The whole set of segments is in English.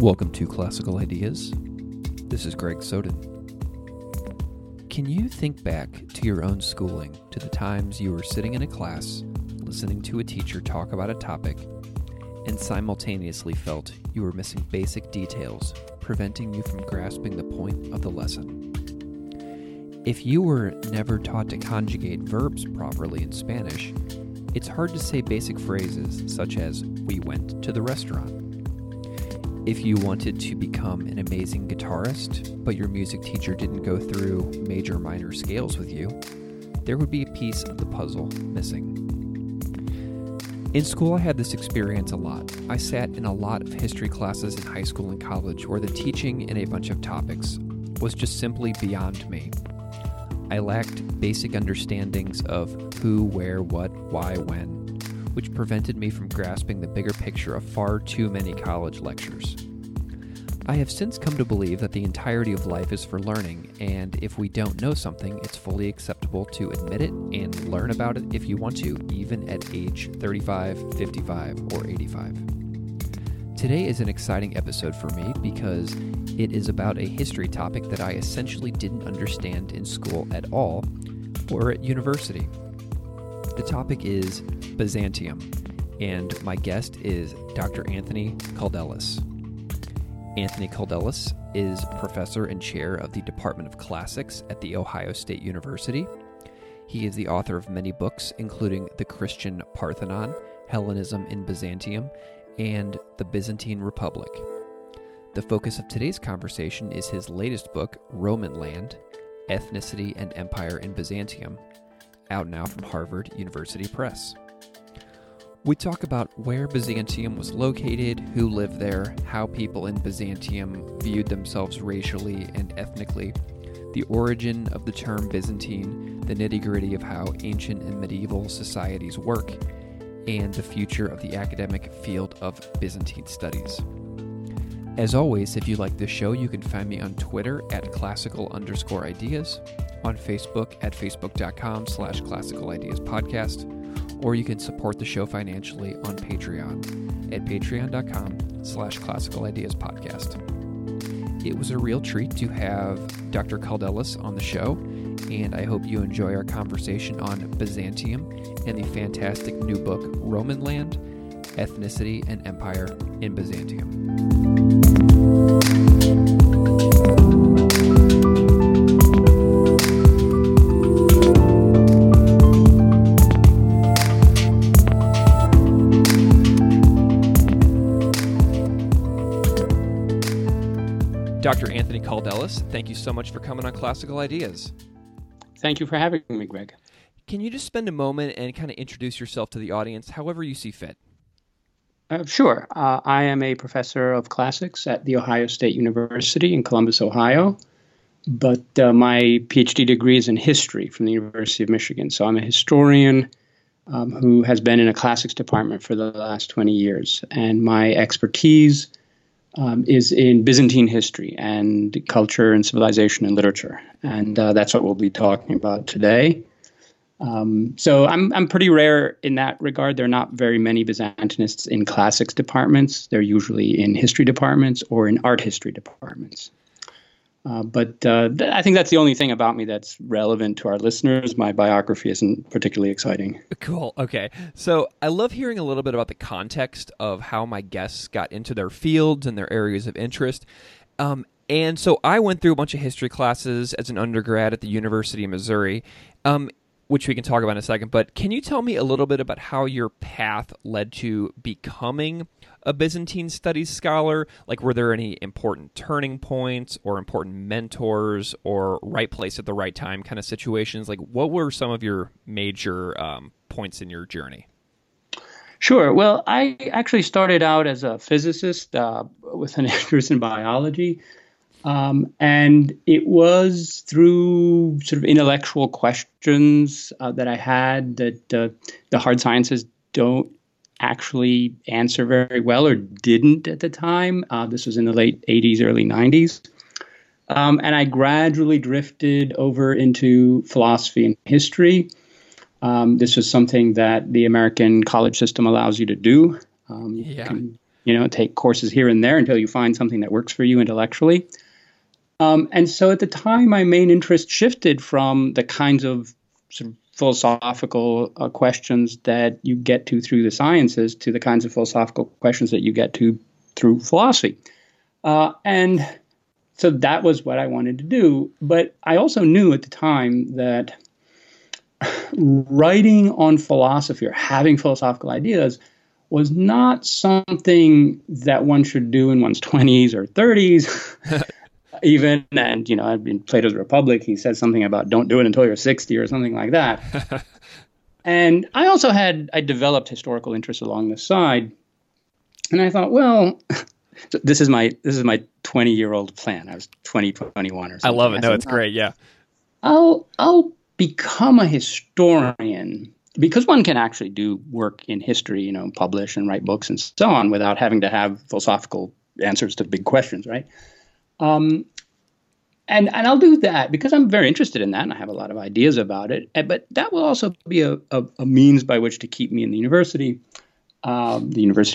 Welcome to Classical Ideas. This is Greg Soden. Can you think back to your own schooling, to the times you were sitting in a class, listening to a teacher talk about a topic, and simultaneously felt you were missing basic details, preventing you from grasping the point of the lesson? If you were never taught to conjugate verbs properly in Spanish, it's hard to say basic phrases such as, we went to the restaurant. If you wanted to become an amazing guitarist, but your music teacher didn't go through major-minor scales with you, there would be a piece of the puzzle missing. In school, I had this experience a lot. I sat in a lot of history classes in high school and college where the teaching in a bunch of topics was just simply beyond me. I lacked basic understandings of who, where, what, why, when, which prevented me from grasping the bigger picture of far too many college lectures. I have since come to believe that the entirety of life is for learning, and if we don't know something, it's fully acceptable to admit it and learn about it if you want to, even at age 35, 55, or 85. Today is an exciting episode for me because it is about a history topic that I essentially didn't understand in school at all or at university. The topic is Byzantium, and my guest is Dr. Anthony Kaldellis. Anthony Kaldellis is professor and chair of the Department of Classics at The Ohio State University. He is the author of many books, including The Christian Parthenon, Hellenism in Byzantium, and The Byzantine Republic. The focus of today's conversation is his latest book, Roman Land, Ethnicity and Empire in Byzantium, out now from Harvard University Press. We talk about where Byzantium was located, who lived there, how people in Byzantium viewed themselves racially and ethnically, the origin of the term Byzantine, the nitty-gritty of how ancient and medieval societies work, and the future of the academic field of Byzantine studies. As always, if you like this show, you can find me on Twitter at classical_ideas, on Facebook at facebook.com/classical ideas podcast, or you can support the show financially on Patreon at patreon.com/classical ideas podcast. It was a real treat to have Dr. Kaldellis on the show, and I hope you enjoy our conversation on Byzantium and the fantastic new book, Roman Land, Ethnicity and Empire in Byzantium. Dr. Anthony Kaldellis, thank you so much for coming on Classical Ideas. Thank you for having me, Greg. Can you just spend a moment and kind of introduce yourself to the audience, however you see fit? Sure. I am a professor of classics at The Ohio State University in Columbus, Ohio. But my PhD degree is in history from the University of Michigan. So I'm a historian who has been in a classics department for the last 20 years. And my expertise is in Byzantine history and culture and civilization and literature. And that's what we'll be talking about today. So I'm pretty rare in that regard. There are not very many Byzantinists in classics departments. They're usually in history departments or in art history departments. I think that's the only thing about me that's relevant to our listeners. My biography isn't particularly exciting. Cool. Okay. So I love hearing a little bit about the context of how my guests got into their fields and their areas of interest. And so I went through a bunch of history classes as an undergrad at the University of Missouri, which we can talk about in a second. But can you tell me a little bit about how your path led to becoming a Byzantine studies scholar? Like, were there any important turning points or important mentors or right place at the right time kind of situations? Like, what were some of your major points in your journey? Sure. Well, I actually started out as a physicist with an interest in biology. And it was through sort of intellectual questions that I had that the hard sciences don't actually answer very well, or didn't at the time. This was in the late 80s, early 90s. And I gradually drifted over into philosophy and history. This was something that the American college system allows you to do. You can, take courses here and there until you find something that works for you intellectually. And so at the time, my main interest shifted from the kinds of sort of philosophical questions that you get to through the sciences to the kinds of philosophical questions that you get to through philosophy. And so that was what I wanted to do. But I also knew at the time that writing on philosophy or having philosophical ideas was not something that one should do in one's 20s or 30s. Even, and, in Plato's Republic, he says something about don't do it until you're 60 or something like that. And I also developed historical interests along the side. And I thought, well, this is my 20-year-old plan. I was 21 or something. I love it. It's great. Yeah. I'll become a historian, because one can actually do work in history, publish and write books and so on without having to have philosophical answers to big questions, right? And I'll do that because I'm very interested in that and I have a lot of ideas about it. But that will also be a means by which to keep me in the university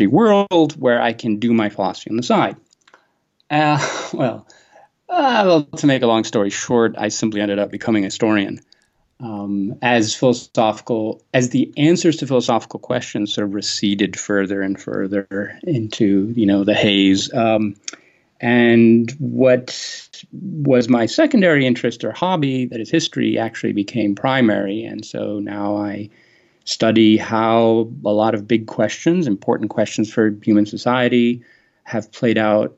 world, where I can do my philosophy on the side. To make a long story short, I simply ended up becoming a historian. As the answers to philosophical questions sort of receded further and further into, the haze. And what was my secondary interest or hobby, that is history, actually became primary. And so now I study how a lot of big questions, important questions for human society, have played out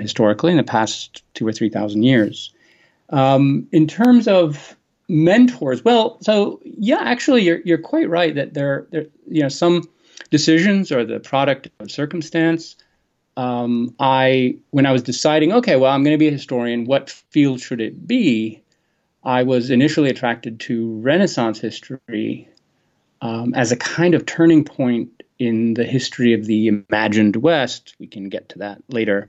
historically in the past 2,000 or 3,000 years. In terms of mentors, actually, you're quite right that there some decisions are the product of circumstance. When I was deciding, I'm going to be a historian, what field should it be? I was initially attracted to Renaissance history as a kind of turning point in the history of the imagined West. We can get to that later.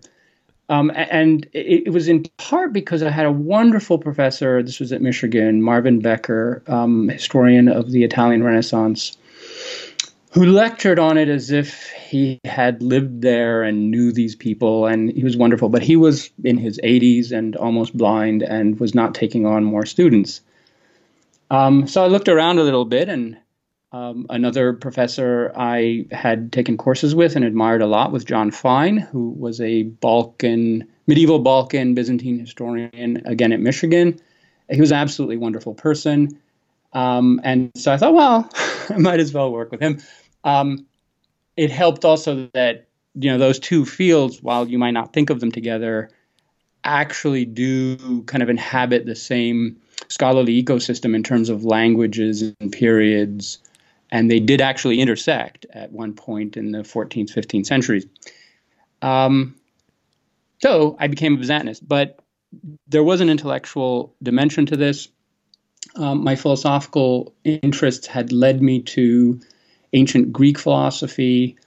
And it was in part because I had a wonderful professor, this was at Michigan, Marvin Becker, historian of the Italian Renaissance, who lectured on it as if he had lived there and knew these people, and he was wonderful. But he was in his 80s and almost blind and was not taking on more students. So I looked around a little bit, and another professor I had taken courses with and admired a lot was John Fine, who was a medieval Balkan Byzantine historian, again at Michigan. He was an absolutely wonderful person. And so I thought, I might as well work with him. It helped also that, those two fields, while you might not think of them together, actually do kind of inhabit the same scholarly ecosystem in terms of languages and periods. And they did actually intersect at one point in the 14th, 15th centuries. So I became a Byzantinist, but there was an intellectual dimension to this. My philosophical interests had led me to ancient Greek philosophy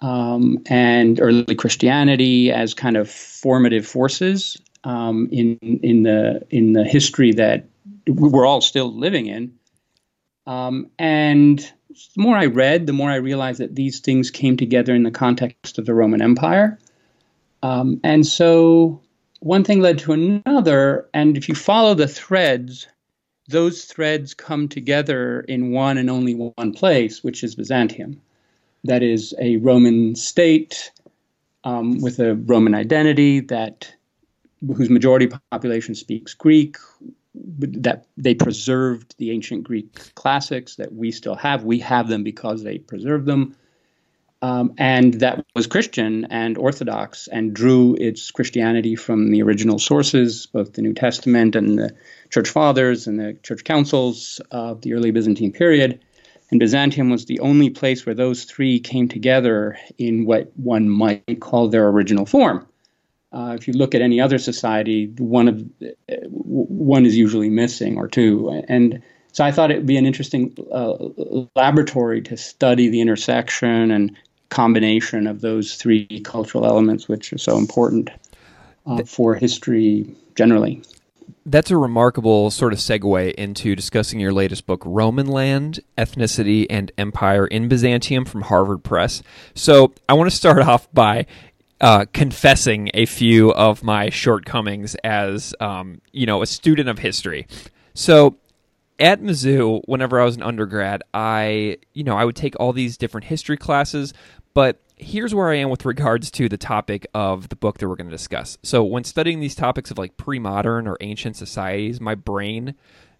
and early Christianity as kind of formative forces in the history that we're all still living in. And the more I read, the more I realized that these things came together in the context of the Roman Empire. And so one thing led to another. And if you follow the threads, those threads come together in one and only one place, which is Byzantium. That is a Roman state with a Roman identity that whose majority population speaks Greek, that they preserved the ancient Greek classics that we still have. We have them because they preserved them. And that was Christian and Orthodox and drew its Christianity from the original sources, both the New Testament and the Church Fathers and the Church Councils of the early Byzantine period. And Byzantium was the only place where those three came together in what one might call their original form. If you look at any other society, one is usually missing, or two. And so I thought it would be an interesting laboratory to study the intersection and combination of those three cultural elements, which are so important for history generally. That's a remarkable sort of segue into discussing your latest book, Roman Land, Ethnicity and Empire in Byzantium, from Harvard Press. So I want to start off by confessing a few of my shortcomings as, a student of history. So at Mizzou, whenever I was an undergrad, I would take all these different history classes, but here's where I am with regards to the topic of the book that we're going to discuss. So when studying these topics of like pre-modern or ancient societies, my brain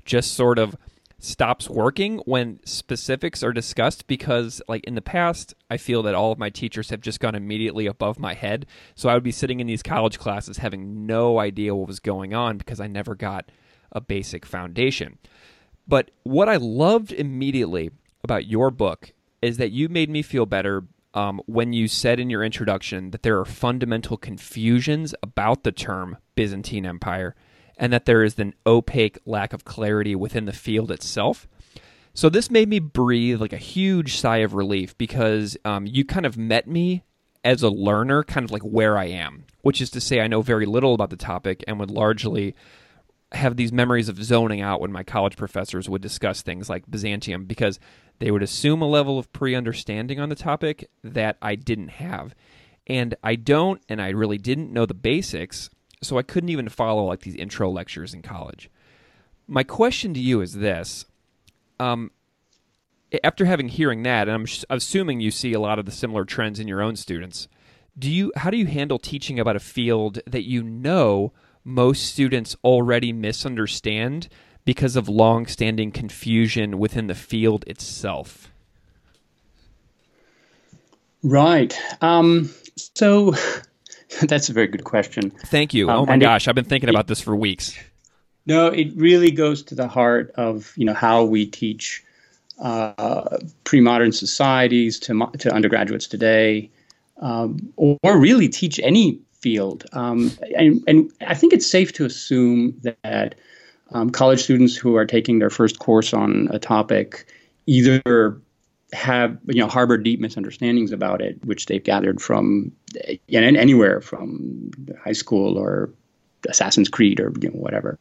just sort of stops working when specifics are discussed because, like, in the past, I feel that all of my teachers have just gone immediately above my head. So I would be sitting in these college classes having no idea what was going on because I never got a basic foundation. But what I loved immediately about your book is that you made me feel better when you said in your introduction that there are fundamental confusions about the term Byzantine Empire and that there is an opaque lack of clarity within the field itself. So this made me breathe like a huge sigh of relief because you kind of met me as a learner, kind of like where I am, which is to say I know very little about the topic and would largely have these memories of zoning out when my college professors would discuss things like Byzantium because they would assume a level of pre-understanding on the topic that I didn't have. And I really didn't know the basics, so I couldn't even follow like these intro lectures in college. My question to you is this. After hearing that, and I'm assuming you see a lot of the similar trends in your own students, how do you handle teaching about a field that you know most students already misunderstand because of long-standing confusion within the field itself? Right. So that's a very good question. Thank you. Oh my gosh, I've been thinking about this for weeks. No, it really goes to the heart of how we teach pre-modern societies to undergraduates today, or really teach any field. And I think it's safe to assume that college students who are taking their first course on a topic either have, harbor deep misunderstandings about it, which they've gathered from anywhere from high school or Assassin's Creed or whatever,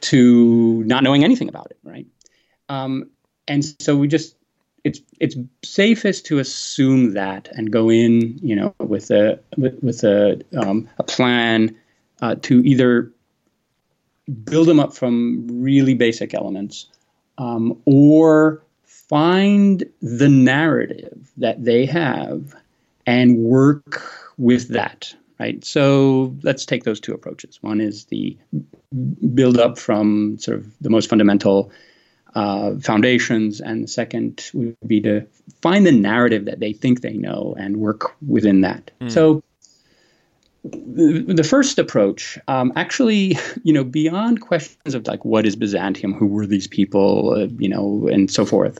to not knowing anything about it, right? And so it's safest to assume that and go in, with a plan to either build them up from really basic elements or find the narrative that they have and work with that, right? So let's take those two approaches. One is the build up from sort of the most fundamental foundations, and the second would be to find the narrative that they think they know and work within that. Mm. So the first approach, beyond questions of like, what is Byzantium, who were these people, and so forth,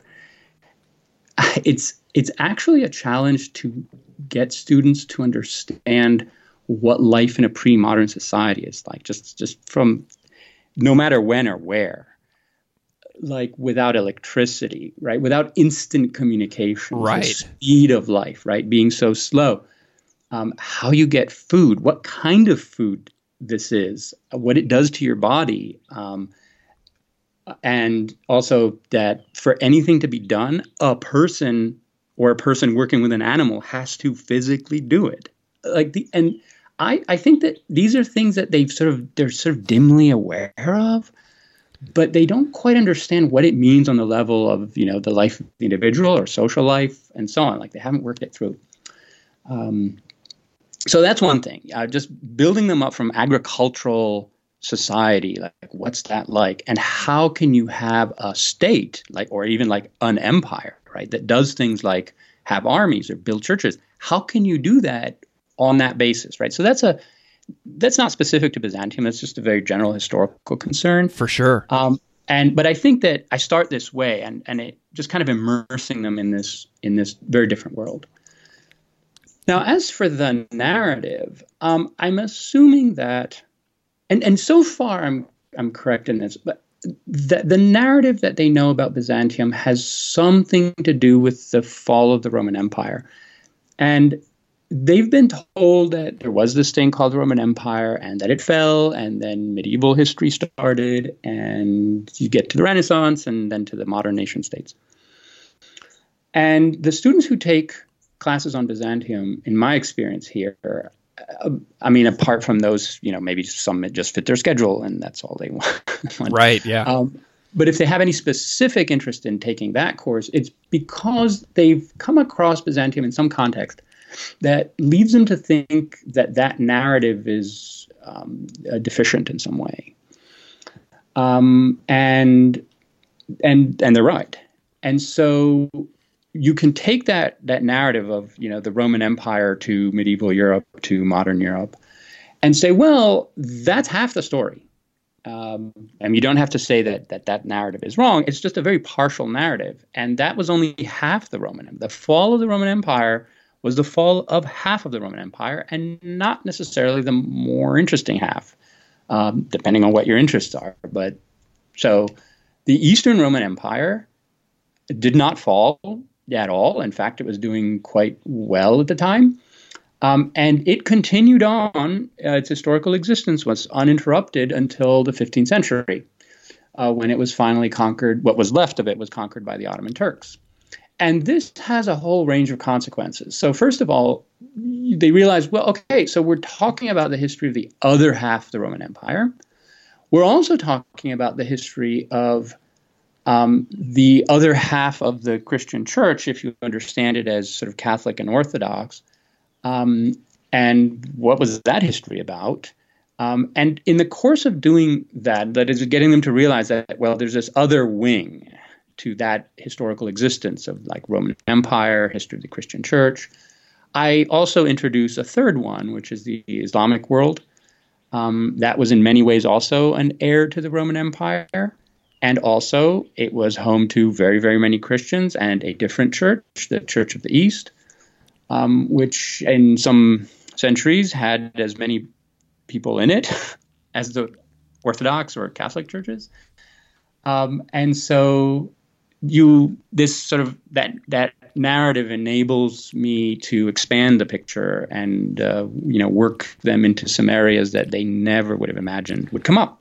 it's actually a challenge to get students to understand what life in a pre-modern society is like, just from no matter when or where, like without electricity, right? Without instant communication, right? The speed of life, right? Being so slow, how you get food, what kind of food this is, what it does to your body, and also that for anything to be done, a person or a person working with an animal has to physically do it. I think that these are things that they're sort of dimly aware of, but they don't quite understand what it means on the level of, you know, the life of the individual or social life and so on. Like they haven't worked it through. So that's one thing. Just building them up from agricultural society, like what's that like, and how can you have a state, like, or even like an empire, right, that does things like have armies or build churches? How can you do that on that basis, right? So that's not specific to Byzantium. That's just a very general historical concern, for sure. But I think that I start this way, and it just kind of immersing them in this very different world. Now, as for the narrative, I'm assuming that, and so far I'm correct in this, but the narrative that they know about Byzantium has something to do with the fall of the Roman Empire, and they've been told that there was this thing called the Roman Empire and that it fell, and then medieval history started, and you get to the Renaissance and then to the modern nation states. And the students who take classes on Byzantium, in my experience here, I mean, apart from those, you know, maybe some just fit their schedule and that's all they want. Right, yeah. But if they have any specific interest in taking that course, it's because they've come across Byzantium in some context that leads them to think that narrative is deficient in some way, and they're right. And so you can take that narrative of, you know, the Roman Empire to medieval Europe to modern Europe, and say, well, that's half the story, and you don't have to say that narrative is wrong. It's just a very partial narrative, and that was only half the Roman Empire. The fall of the Roman Empire was the fall of half of the Roman Empire, and not necessarily the more interesting half, depending on what your interests are. But so the Eastern Roman Empire did not fall at all. In fact, it was doing quite well at the time. And it continued on. Its historical existence was uninterrupted until the 15th century, when it was finally conquered. What was left of it was conquered by the Ottoman Turks. And this has a whole range of consequences. So first of all, they realize, well, okay, so we're talking about the history of the other half of the Roman Empire. We're also talking about the history of the other half of the Christian Church, if you understand it as sort of Catholic and Orthodox. And what was that history about? And in the course of doing that is getting them to realize that, well, there's this other wing to that historical existence of, like, Roman Empire, history of the Christian Church. I also introduce a third one, which is the Islamic world. That was in many ways also an heir to the Roman Empire. And also it was home to very, very many Christians and a different church, the Church of the East, which in some centuries had as many people in it as the Orthodox or Catholic churches. And so that narrative enables me to expand the picture and, you know, work them into some areas that they never would have imagined would come up.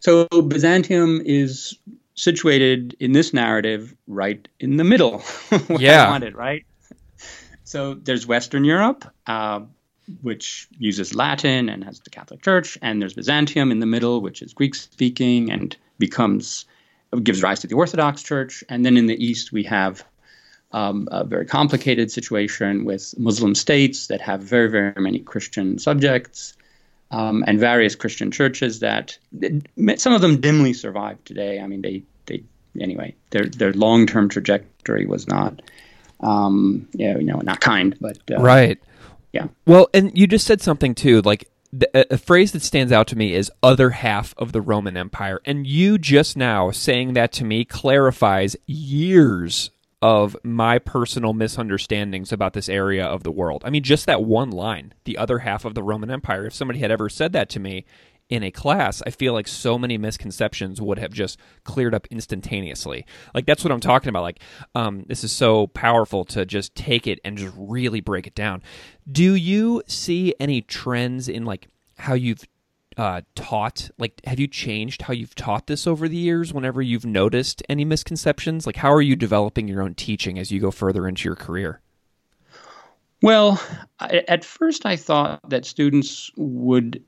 So Byzantium is situated in this narrative right in the middle. Yeah. I want it, right? So there's Western Europe, which uses Latin and has the Catholic Church, and there's Byzantium in the middle, which is Greek-speaking and gives rise to the Orthodox Church. And then in the East, we have a very complicated situation with Muslim states that have very, very many Christian subjects, and various Christian churches that some of them dimly survive today. I mean, their long-term trajectory was not, not kind, but right. Yeah. Well, and you just said something too, like a phrase that stands out to me is other half of the Roman Empire. And you just now saying that to me clarifies years of my personal misunderstandings about this area of the world. I mean, just that one line, the other half of the Roman Empire, if somebody had ever said that to me in a class, I feel like so many misconceptions would have just cleared up instantaneously. Like, that's what I'm talking about. Like, this is so powerful to just take it and just really break it down. Do you see any trends in, like, how you've taught? Like, have you changed how you've taught this over the years whenever you've noticed any misconceptions? Like, how are you developing your own teaching as you go further into your career? Well, at first I thought that students would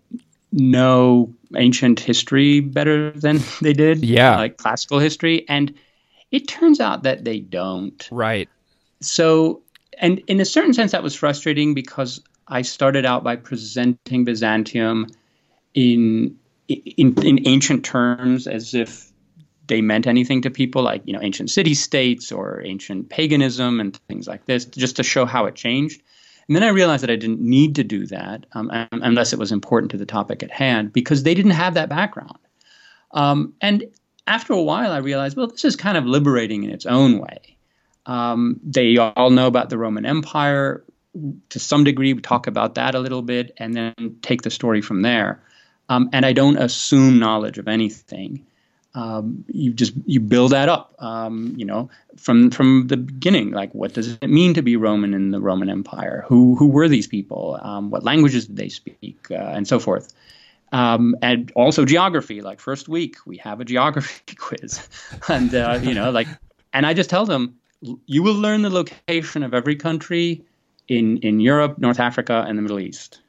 know ancient history better than they did, like classical history, and it turns out that they don't. Right. So, and in a certain sense, that was frustrating because I started out by presenting Byzantium in ancient terms as if they meant anything to people, like, you know, ancient city-states or ancient paganism and things like this, just to show how it changed. And then I realized that I didn't need to do that unless it was important to the topic at hand, because they didn't have that background. And after a while, I realized, well, this is kind of liberating in its own way. They all know about the Roman Empire. To some degree, we talk about that a little bit and then take the story from there. And I don't assume knowledge of anything. You build that up, from the beginning. Like, what does it mean to be Roman in the Roman Empire? Who were these people? What languages did they speak? And so forth. And also geography. Like, first week we have a geography quiz, and and I just tell them, you will learn the location of every country in Europe, North Africa, and the Middle East.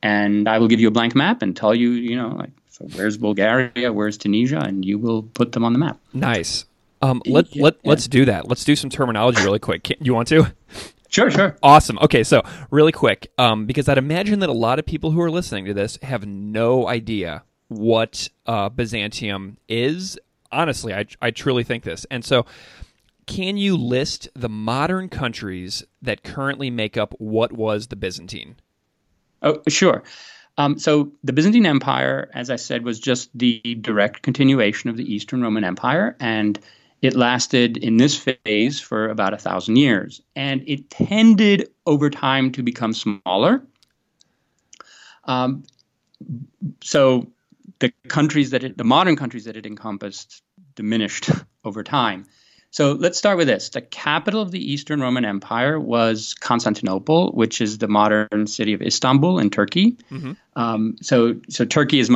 And I will give you a blank map and tell you, so where's Bulgaria? Where's Tunisia? And you will put them on the map. Nice. Let's do that. Let's do some terminology really quick. You want to? Sure. Awesome. Okay, so really quick, because I'd imagine that a lot of people who are listening to this have no idea what Byzantium is. Honestly, I truly think this. And so, can you list the modern countries that currently make up what was the Byzantine? Oh, sure. So the Byzantine Empire, as I said, was just the direct continuation of the Eastern Roman Empire, and it lasted in this phase for about 1,000 years. And it tended over time to become smaller. So the modern countries that it encompassed diminished over time. So let's start with this. The capital of the Eastern Roman Empire was Constantinople, which is the modern city of Istanbul in Turkey. Mm-hmm. So Turkey is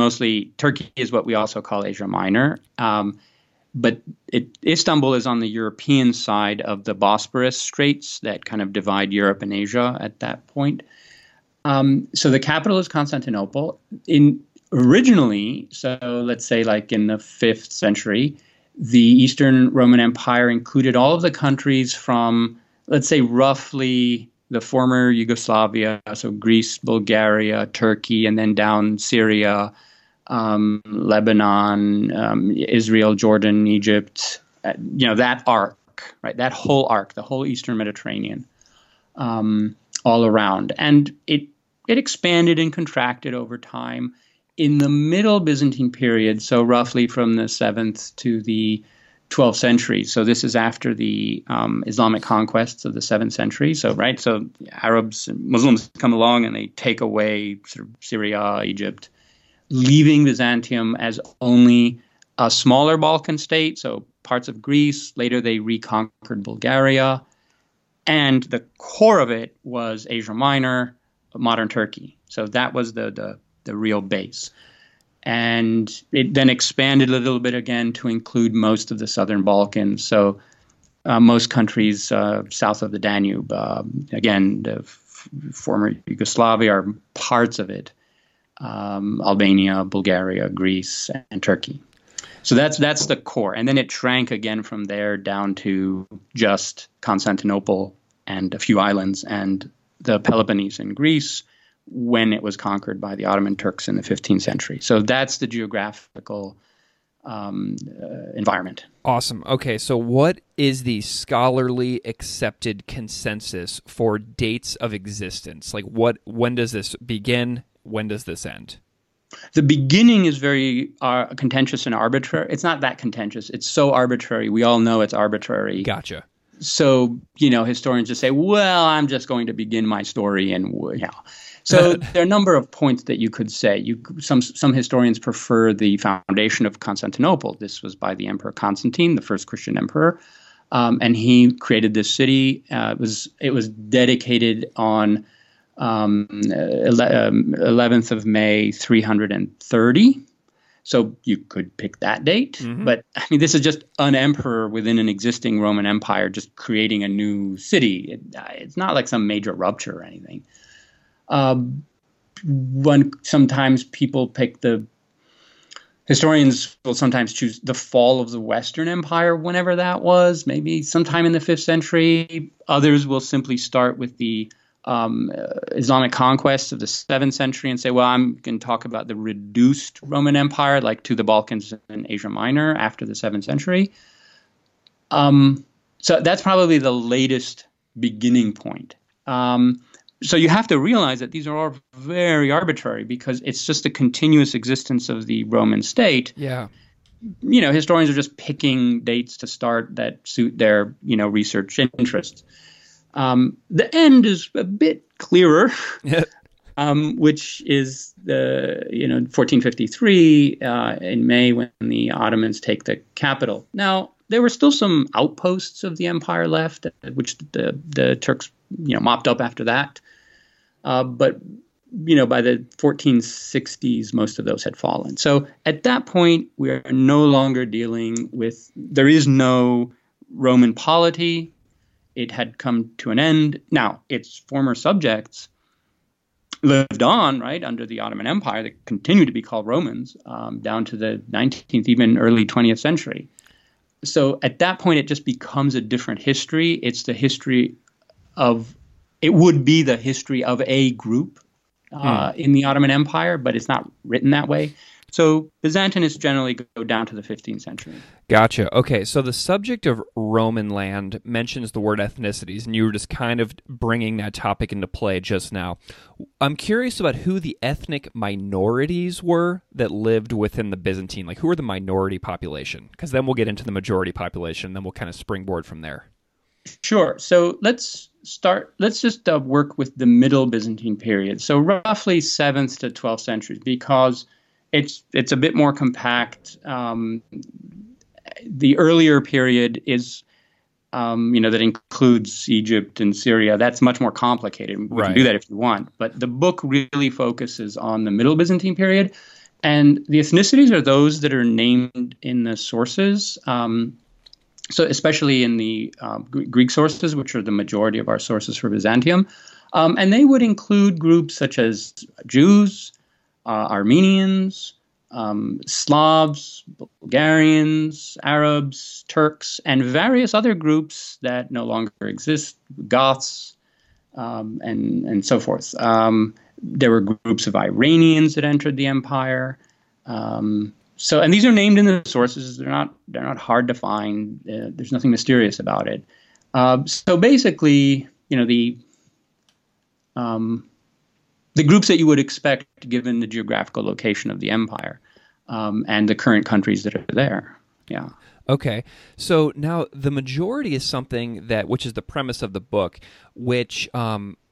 what we also call Asia Minor. But Istanbul is on the European side of the Bosphorus Straits that kind of divide Europe and Asia at that point. So the capital is Constantinople. Originally, so let's say like in the 5th century, the Eastern Roman Empire included all of the countries from, let's say, roughly the former Yugoslavia, so Greece, Bulgaria, Turkey, and then down Syria, Lebanon, Israel, Jordan, Egypt, that arc, right? That whole arc, the whole Eastern Mediterranean, all around. And it expanded and contracted over time. In the middle Byzantine period, so roughly from the 7th to the 12th century, so this is after the Islamic conquests of the 7th century, so Arabs and Muslims come along and they take away sort of Syria, Egypt, leaving Byzantium as only a smaller Balkan state, so parts of Greece. Later they reconquered Bulgaria, and the core of it was Asia Minor, modern Turkey. So that was the real base. And it then expanded a little bit again to include most of the Southern Balkans. So most countries south of the Danube, again, the former Yugoslavia are parts of it, Albania, Bulgaria, Greece, and Turkey. So that's the core. And then it shrank again from there down to just Constantinople and a few islands and the Peloponnese in Greece, when it was conquered by the Ottoman Turks in the 15th century. So that's the geographical environment. Awesome. Okay, so what is the scholarly accepted consensus for dates of existence? Like, when does this begin? When does this end? The beginning is very contentious and arbitrary. It's not that contentious. It's so arbitrary. We all know it's arbitrary. Gotcha. So, you know, historians just say, well, I'm just going to begin my story and yeah. So there are a number of points that you could say. Some historians prefer the foundation of Constantinople. This was by the Emperor Constantine, the first Christian emperor. And he created this city. It was dedicated on 11th of May, 330. So you could pick that date. Mm-hmm. But I mean, this is just an emperor within an existing Roman Empire just creating a new city. It's not like some major rupture or anything. Sometimes people pick historians will sometimes choose the fall of the Western Empire, whenever that was, maybe sometime in the 5th century. Others will simply start with the Islamic conquest of the 7th century and say, well, I'm going to talk about the reduced Roman Empire, like to the Balkans and Asia Minor after the 7th century. So that's probably the latest beginning point. So you have to realize that these are all very arbitrary because it's just the continuous existence of the Roman state. Yeah. You know, historians are just picking dates to start that suit their, you know, research interests. The end is a bit clearer, which is the, you know, 1453 in May when the Ottomans take the capital. Now, there were still some outposts of the empire left, which the Turks, you know, mopped up after that. But, you know, by the 1460s, most of those had fallen. So at that point, we are no longer dealing with, there is no Roman polity. It had come to an end. Now, its former subjects lived on, right, under the Ottoman Empire that continued to be called Romans down to the 19th, even early 20th century. So at that point, it just becomes a different history. It's the history of – it would be the history of a group in the Ottoman Empire, but it's not written that way. So Byzantinists generally go down to the 15th century. Gotcha. Okay, so the subject of Roman land mentions the word ethnicities, and you were just kind of bringing that topic into play just now. I'm curious about who the ethnic minorities were that lived within the Byzantine. Like, who are the minority population? Because then we'll get into the majority population, and then we'll kind of springboard from there. Sure. So let's just work with the Middle Byzantine period. So roughly 7th to 12th centuries, because it's a bit more compact. The earlier period is, you know, that includes Egypt and Syria. That's much more complicated. We Right. can do that if you want. But the book really focuses on the Middle Byzantine period. And the ethnicities are those that are named in the sources. So especially in the Greek sources, which are the majority of our sources for Byzantium. And they would include groups such as Jews, Armenians, Slavs, Bulgarians, Arabs, Turks, and various other groups that no longer exist, Goths, and so forth. There were groups of Iranians that entered the empire. So, and these are named in the sources. They're not hard to find. There's nothing mysterious about it. So basically, you know, the groups that you would expect given the geographical location of the empire and the current countries that are there. Yeah. Okay. So now the majority is something that, which is the premise of the book, which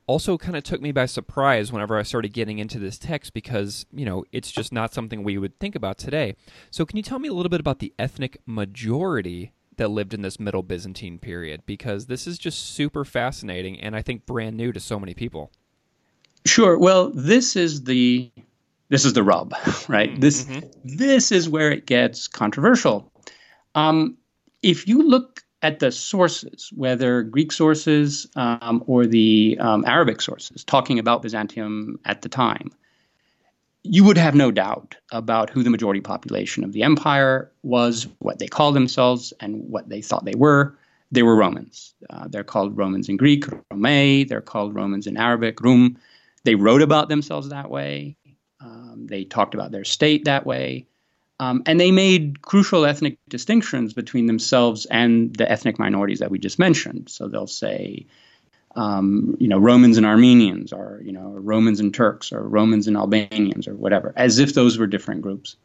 also kind of took me by surprise whenever I started getting into this text because, you know, it's just not something we would think about today. So can you tell me a little bit about the ethnic majority that lived in this Middle Byzantine period? Because this is just super fascinating and I think brand new to so many people. Sure. Well, this is the rub, right? This is where it gets controversial. If you look at the sources, whether Greek sources or the Arabic sources, talking about Byzantium at the time, you would have no doubt about who the majority population of the empire was, what they called themselves, and what they thought they were. They were Romans. They're called Romans in Greek, Romae. They're called Romans in Arabic, Rum. They wrote about themselves that way. They talked about their state that way. And they made crucial ethnic distinctions between themselves and the ethnic minorities that we just mentioned. So they'll say, Romans and Armenians, or Romans and Turks, or Romans and Albanians, or whatever, as if those were different groups.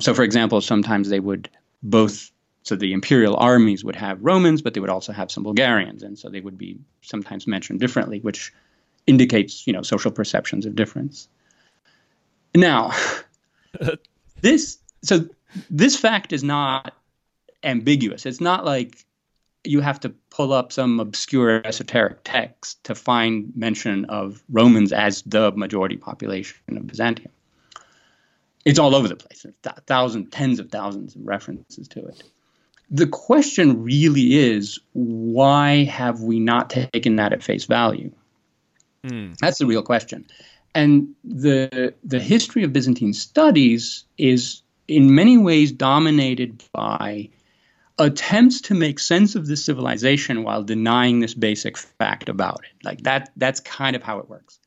So, for example, sometimes they would both. So the imperial armies would have Romans, but they would also have some Bulgarians, and so they would be sometimes mentioned differently, which indicates social perceptions of difference. Now, this fact is not ambiguous. It's not like you have to pull up some obscure esoteric text to find mention of Romans as the majority population of Byzantium. It's all over the place. There's tens of thousands of references to it. The question really is, why have we not taken that at face value? That's the real question. And the history of Byzantine studies is in many ways dominated by attempts to make sense of this civilization while denying this basic fact about it. Like that's kind of how it works.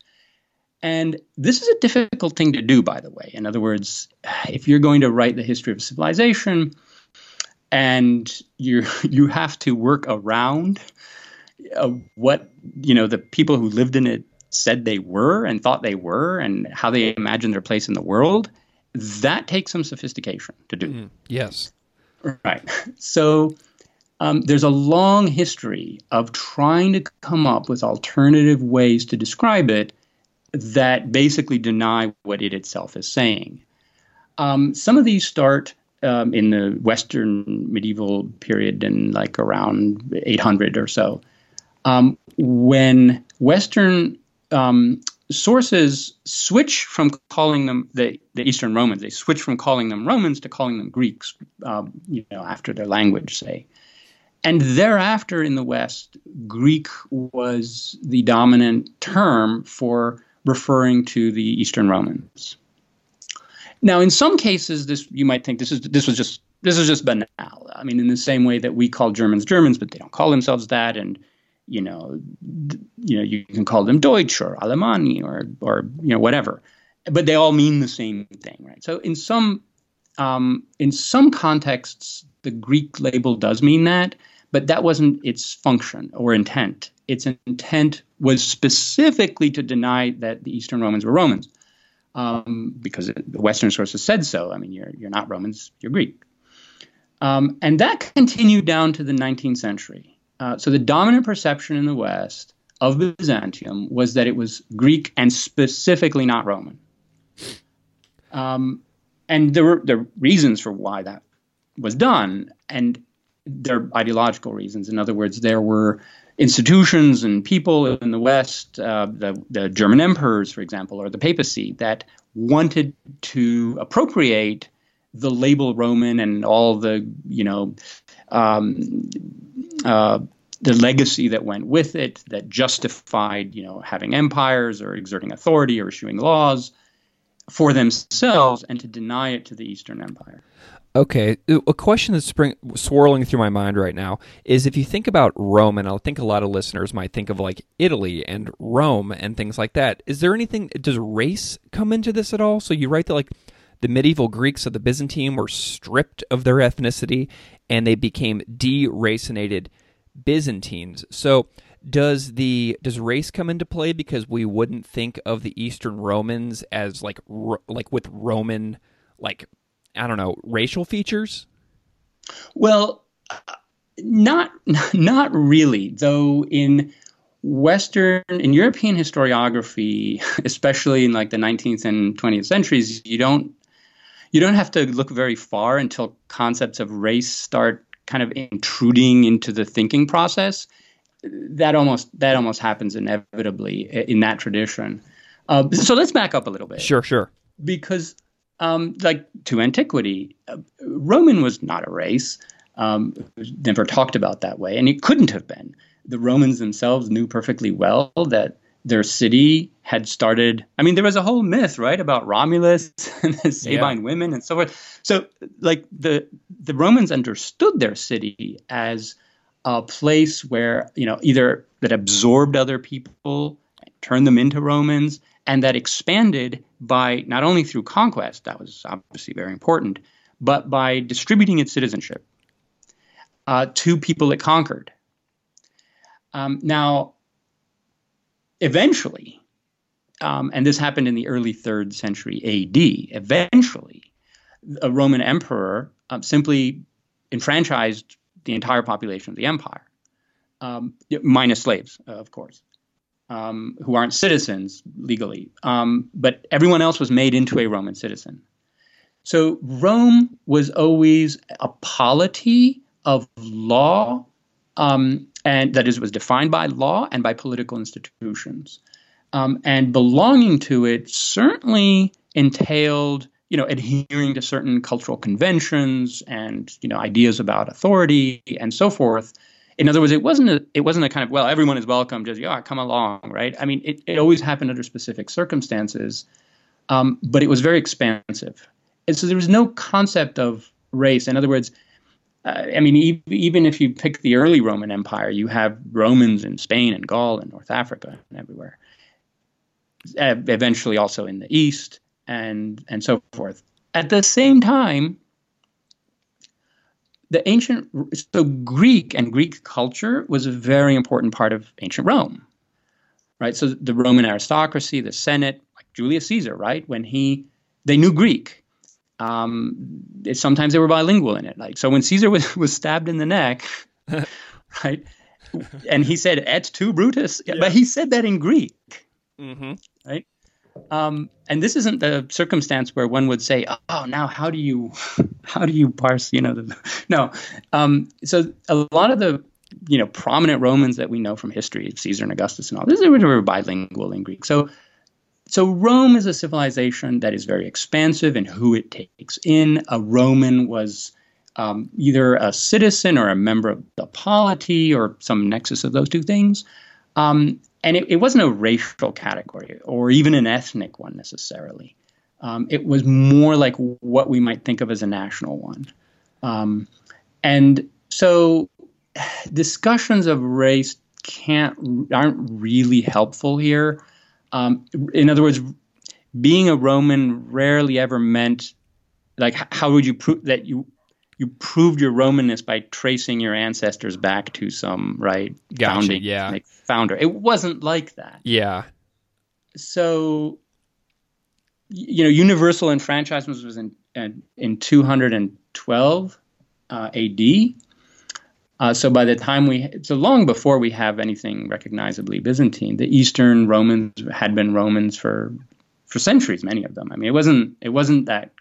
And this is a difficult thing to do, by the way. In other words, if you're going to write the history of civilization and you have to work around what the people who lived in it said they were and thought they were and how they imagined their place in the world, that takes some sophistication to do. Yes. Right. So there's a long history of trying to come up with alternative ways to describe it that basically deny what it itself is saying. Some of these start in the Western medieval period in like around 800 or so, when Western sources switch from calling them the Eastern Romans. They switch from calling them Romans to calling them Greeks, after their language, say. And thereafter in the West, Greek was the dominant term for referring to the Eastern Romans. Now, in some cases, this was just banal. I mean, in the same way that we call Germans Germans, but they don't call themselves that, and you can call them Deutsch or Alemanni or whatever, but they all mean the same thing, right? So in some contexts, the Greek label does mean that, but that wasn't its function or intent. Its intent was specifically to deny that the Eastern Romans were Romans, because the Western sources said so. I mean, you're not Romans, you're Greek. And that continued down to the 19th century. So the dominant perception in the West of Byzantium was that it was Greek and specifically not Roman. And there were reasons for why that was done, and they're ideological reasons. In other words, there were institutions and people in the West, the German emperors, for example, or the papacy, that wanted to appropriate the label Roman and all the legacy that went with it, that justified having empires or exerting authority or issuing laws for themselves, and to deny it to the Eastern Empire. Okay, a question that's swirling through my mind right now is, if you think about Rome, and I think a lot of listeners might think of like Italy and Rome and things like that, is there anything, does race come into this at all? So you write that like the medieval Greeks of the Byzantine were stripped of their ethnicity and they became deracinated Byzantines. So does race come into play because we wouldn't think of the Eastern Romans as like with Roman, like, I don't know, racial features? Well, not really, though. In Western, in European historiography, especially in like the 19th and 20th centuries, you don't have to look very far until concepts of race start kind of intruding into the thinking process. That almost happens inevitably in that tradition. So let's back up a little bit. Sure. Because like to antiquity, Roman was not a race. It was never talked about that way, and it couldn't have been. The Romans themselves knew perfectly well that their city had started. I mean, there was a whole myth, right, about Romulus and the Sabine women and so forth. So, like the Romans understood their city as a place where either that absorbed other people, turned them into Romans, and that expanded by not only through conquest, that was obviously very important, but by distributing its citizenship to people it conquered. Now, eventually, and this happened in the early 3rd century AD, eventually a Roman emperor simply enfranchised the entire population of the empire, minus slaves, of course, who aren't citizens legally. But everyone else was made into a Roman citizen. So Rome was always a polity of law, and that is, was defined by law and by political institutions. And belonging to it certainly entailed, you know, adhering to certain cultural conventions and, you know, ideas about authority and so forth. In other words, it wasn't a kind of, well, everyone is welcome, just, yeah, come along, right? I mean, it always happened under specific circumstances, but it was very expansive. And so there was no concept of race. In other words, I mean, even if you pick the early Roman Empire, you have Romans in Spain and Gaul and North Africa and everywhere, eventually also in the East and so forth. At the same time, Greek and Greek culture was a very important part of ancient Rome, right? So the Roman aristocracy, the Senate, like Julius Caesar, right? When they knew Greek. Sometimes they were bilingual in it. Like, so when Caesar was stabbed in the neck, right? And he said, et tu, Brutus. Yeah. But he said that in Greek, mm-hmm. right? And this isn't the circumstance where one would say, oh, now how do you parse, you know, no. So a lot of the, you know, prominent Romans that we know from history, Caesar and Augustus and all this, they were bilingual in Greek. So Rome is a civilization that is very expansive in who it takes in. A Roman was either a citizen or a member of the polity or some nexus of those two things. And it wasn't a racial category or even an ethnic one necessarily. It was more like what we might think of as a national one. And so discussions of race aren't really helpful here. In other words, being a Roman rarely ever meant, like, how would you prove that you proved your Romanness by tracing your ancestors back to some, right? Gotcha, founding, yeah. Like, founder. It wasn't like that. Yeah. So, you know, universal enfranchisement was in 212 AD. So by the time so long before we have anything recognizably Byzantine, the Eastern Romans had been Romans for centuries, many of them. I mean, it wasn't that.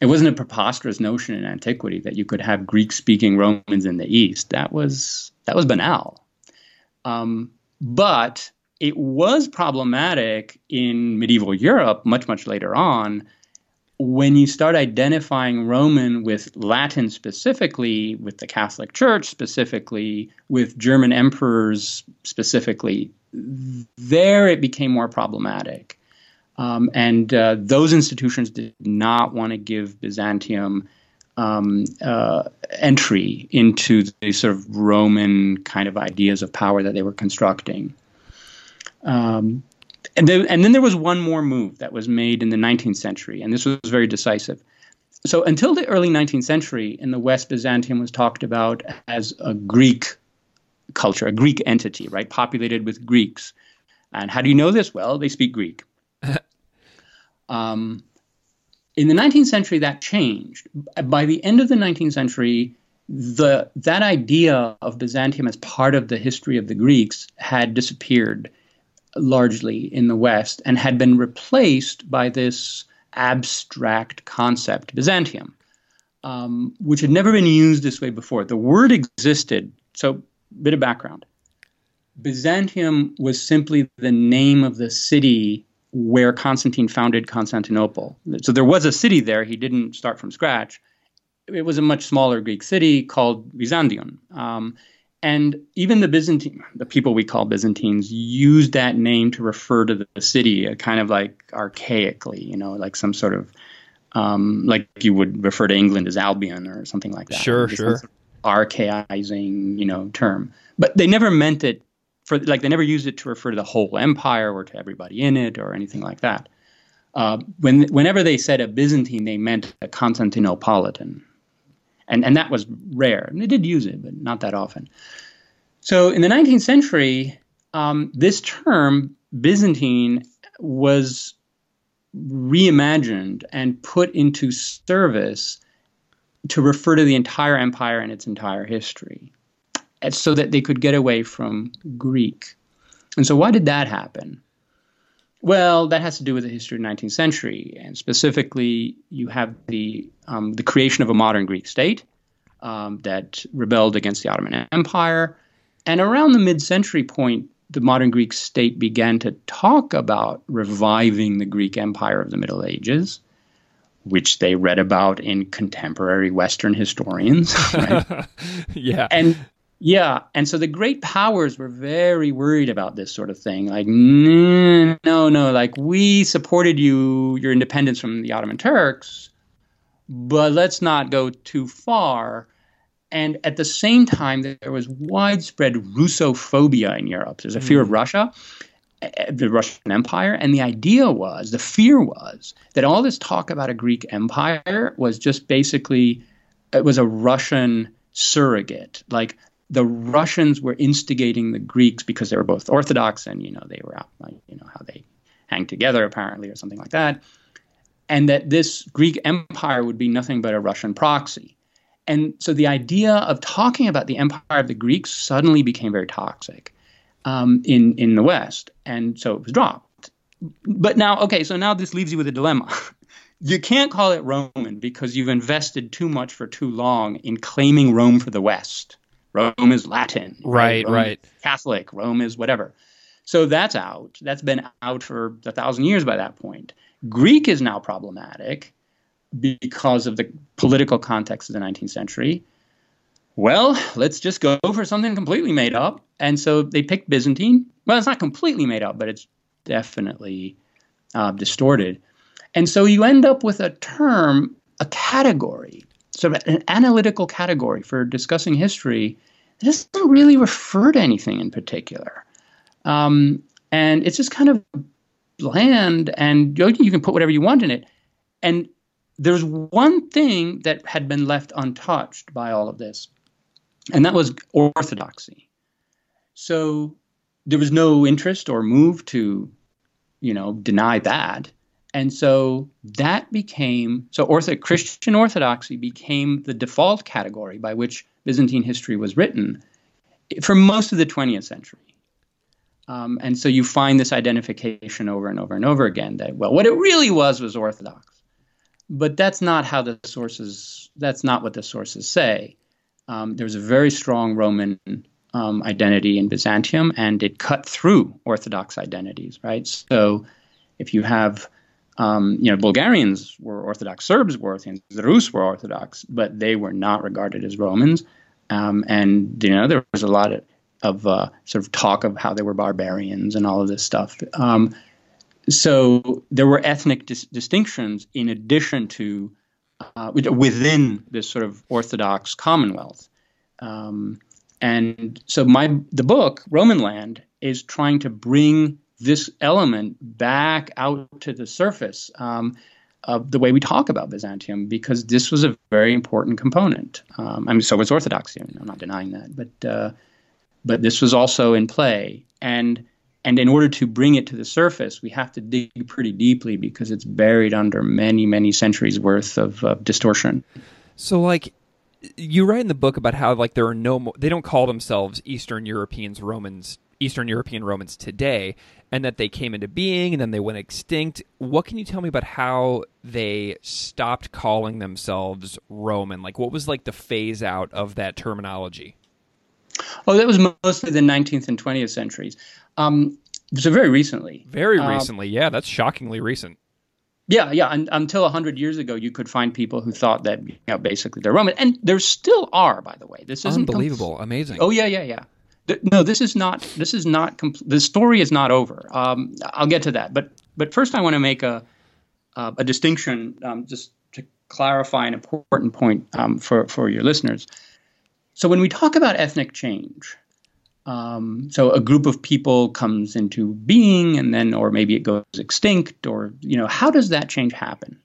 It wasn't a preposterous notion in antiquity that you could have Greek-speaking Romans in the East. That was banal. But it was problematic in medieval Europe much, much later on when you start identifying Roman with Latin specifically, with the Catholic Church specifically, with German emperors specifically. There it became more problematic. And those institutions did not want to give Byzantium entry into the sort of Roman kind of ideas of power that they were constructing. And then there was one more move that was made in the 19th century, and this was very decisive. So until the early 19th century, in the West, Byzantium was talked about as a Greek culture, a Greek entity, right, populated with Greeks. And how do you know this? Well, they speak Greek. In the 19th century, that changed. By the end of the 19th century, that idea of Byzantium as part of the history of the Greeks had disappeared largely in the West and had been replaced by this abstract concept, Byzantium, which had never been used this way before. The word existed, so a bit of background. Byzantium was simply the name of the city where Constantine founded Constantinople. So there was a city there. He didn't start from scratch. It was a much smaller Greek city called Byzantium. And even the people we call Byzantines, used that name to refer to the city, kind of like archaically, you know, like some sort of, like you would refer to England as Albion or something like that. Sure, it's sure. Sort of archaizing, you know, term. But they never meant it. They never used it to refer to the whole empire or to everybody in it or anything like that. Whenever they said a Byzantine, they meant a Constantinopolitan. And that was rare. And they did use it, but not that often. So in the 19th century, This term, Byzantine, was reimagined and put into service to refer to the entire empire and its entire history, so that they could get away from Greek. And so why did that happen? Well, that has to do with the history of the 19th century, and specifically you have the creation of a modern Greek state that rebelled against the Ottoman Empire. And around the mid-century point, the modern Greek state began to talk about reviving the Greek Empire of the Middle Ages, which they read about in contemporary Western historians. Right? Yeah. And so the great powers were very worried about this sort of thing. Like, no, we supported your independence from the Ottoman Turks, but let's not go too far. And at the same time, there was widespread Russophobia in Europe. There's a fear of Russia, the Russian Empire. And the fear was that all this talk about a Greek empire was just basically, it was a Russian surrogate. Like, the Russians were instigating the Greeks because they were both Orthodox and, they were out, how they hang together apparently or something like that. And that this Greek empire would be nothing but a Russian proxy. And so the idea of talking about the empire of the Greeks suddenly became very toxic in the West. And so it was dropped. But now, so now this leaves you with a dilemma. You can't call it Roman because you've invested too much for too long in claiming Rome for the West. Rome is Latin. Right, right. Catholic. Rome is whatever. So that's out. That's been out for 1,000 years by that point. Greek is now problematic because of the political context of the 19th century. Well, let's just go for something completely made up. And so they picked Byzantine. Well, it's not completely made up, but it's definitely distorted. And so you end up with a term, a category, sort of an analytical category for discussing history that doesn't really refer to anything in particular. And it's just kind of bland, and you can put whatever you want in it. And there's one thing that had been left untouched by all of this, and that was orthodoxy. So there was no interest or move to, deny that. And so that became, Christian orthodoxy became the default category by which Byzantine history was written for most of the 20th century. And so you find this identification over and over and over again that, well, what it really was orthodox. But that's not what the sources say. There's a very strong Roman identity in Byzantium, and it cut through Orthodox identities, right? So if you have, Bulgarians were Orthodox, Serbs were Orthodox, the Rus were Orthodox, but they were not regarded as Romans. And there was a lot of sort of talk of how they were barbarians and all of this stuff. So there were ethnic distinctions in addition to within this sort of Orthodox Commonwealth. And so the book, Roman Land, is trying to bring this element back out to the surface of the way we talk about Byzantium, because this was a very important component. So was Orthodoxy. I'm not denying that. But this was also in play. And in order to bring it to the surface, we have to dig pretty deeply because it's buried under many, many centuries worth of distortion. So, you write in the book about how, there are they don't call themselves Eastern European Romans today, and that they came into being and then they went extinct. What can you tell me about how they stopped calling themselves Roman? What was, the phase out of that terminology? Oh, that was mostly the 19th and 20th centuries. So very recently. Very recently, yeah. That's shockingly recent. Yeah. And until 100 years ago, you could find people who thought that, basically they're Roman. And there still are, by the way. This isn't unbelievable. Amazing. Oh, yeah. No, this is not the story is not over. I'll get to that. But first I want to make a distinction just to clarify an important point for your listeners. So when we talk about ethnic change, a group of people comes into being and then, or maybe it goes extinct, or, how does that change happen?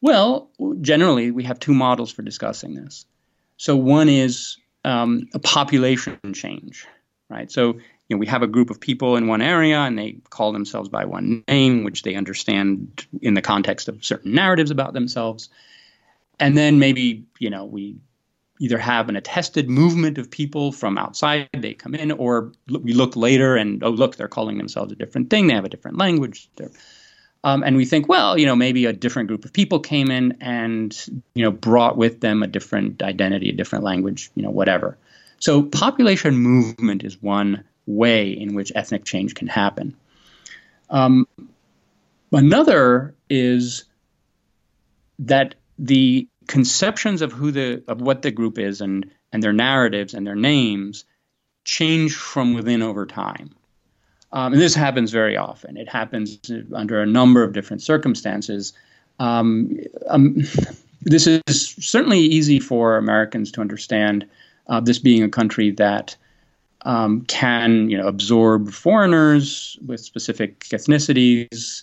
Well, generally we have two models for discussing this. So one is a population change, right? So you know, we have a group of people in one area and they call themselves by one name, which they understand in the context of certain narratives about themselves. And then maybe, you know, we either have an attested movement of people from outside, they come in, or we look later and, oh, look, they're calling themselves a different thing. They have a different language. And we think, well, you know, maybe a different group of people came in and, you know, brought with them a different identity, a different language, you know, whatever. So population movement is one way in which ethnic change can happen. Another is that the conceptions of who the of what the group is and their narratives and their names change from within over time. And this happens very often. It happens under a number of different circumstances. This is certainly easy for Americans to understand, this being a country that can, you know, absorb foreigners with specific ethnicities.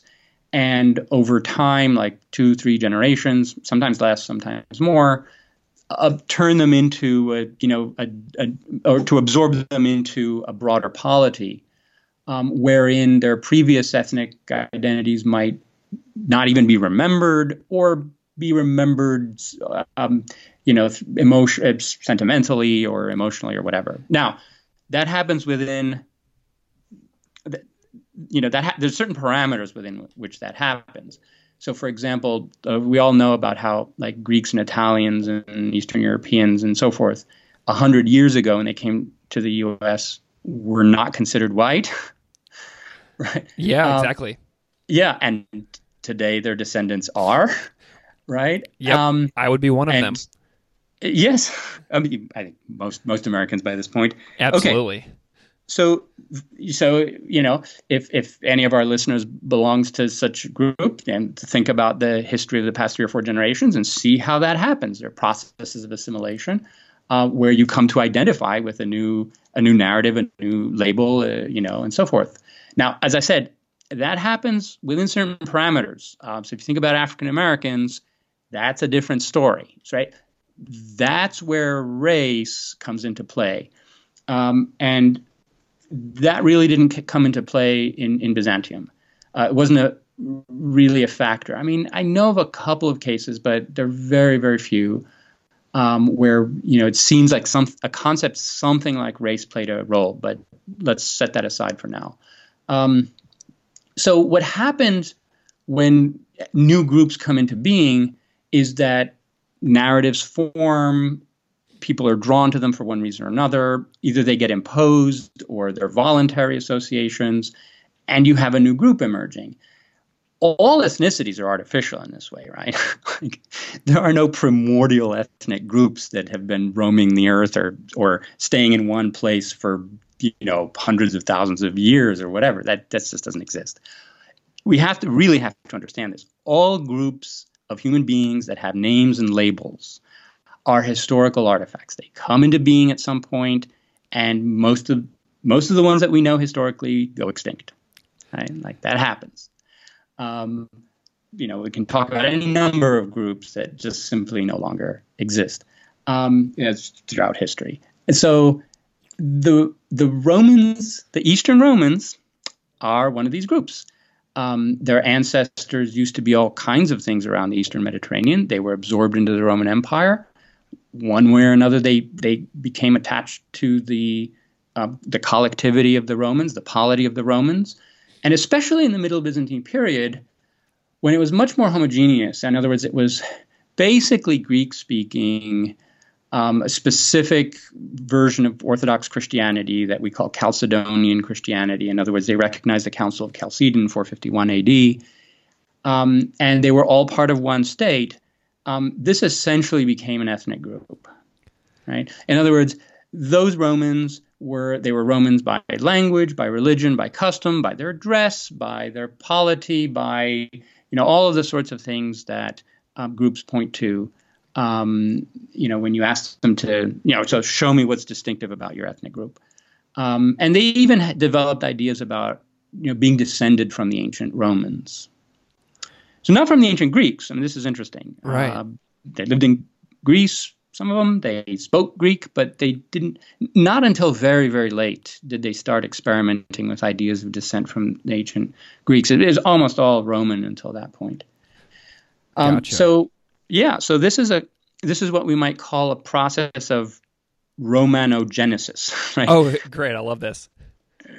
And over time, like 2-3 generations, sometimes less, sometimes more, turn them into, or to absorb them into a broader polity. Wherein their previous ethnic identities might not even be remembered, or be remembered, sentimentally or emotionally or whatever. Now, that happens within, there's certain parameters within which that happens. So, for example, we all know about how, like, Greeks and Italians and Eastern Europeans and so forth, 100 years ago when they came to the U.S., were not considered white. Right. Yeah, exactly. Yeah. And today their descendants are, right? Yeah. I would be one of them. Yes. I mean, I think most Americans by this point. Absolutely. Okay. So, you know, if any of our listeners belongs to such a group, and think about the history of the past 3 or 4 generations and see how that happens. There are processes of assimilation, where you come to identify with a new narrative, a new label, and so forth. Now, as I said, that happens within certain parameters. So if you think about African Americans, that's a different story, right? That's where race comes into play. And that really didn't come into play in Byzantium. It wasn't really a factor. I mean, I know of a couple of cases, but they're very, very few. Where, you know, it seems like something like race played a role, but let's set that aside for now. So what happens when new groups come into being is that narratives form, people are drawn to them for one reason or another, either they get imposed or they're voluntary associations, and you have a new group emerging. All ethnicities are artificial in this way, right? Like, there are no primordial ethnic groups that have been roaming the earth or staying in one place for, you know, hundreds of thousands of years or whatever. That just doesn't exist. We really have to understand this. All groups of human beings that have names and labels are historical artifacts. They come into being at some point, and most of the ones that we know historically go extinct. Right? Like, that happens. We can talk about any number of groups that just simply no longer exist throughout history. And so the Romans, the Eastern Romans, are one of these groups. Their ancestors used to be all kinds of things around the Eastern Mediterranean. They were absorbed into the Roman Empire. One way or another, they became attached to the collectivity of the Romans, the polity of the Romans. And especially in the Middle Byzantine period, when it was much more homogeneous, in other words, it was basically Greek-speaking, a specific version of Orthodox Christianity that we call Chalcedonian Christianity. In other words, they recognized the Council of Chalcedon, 451 AD, and they were all part of one state. This essentially became an ethnic group, right? In other words, those Romans were Romans by language, by religion, by custom, by their dress, by their polity, by, you know, all of the sorts of things that groups point to, when you ask them to, so show me what's distinctive about your ethnic group. And they even developed ideas about, being descended from the ancient Romans. So not from the ancient Greeks. I mean, this is interesting. Right. They lived in Greece, Some of them, they spoke Greek, but they didn't. Not until very, very late did they start experimenting with ideas of descent from the ancient Greeks. It is almost all Roman until that point. Gotcha. So, yeah, so this is what we might call a process of Romanogenesis. Right? Oh, great. I love this.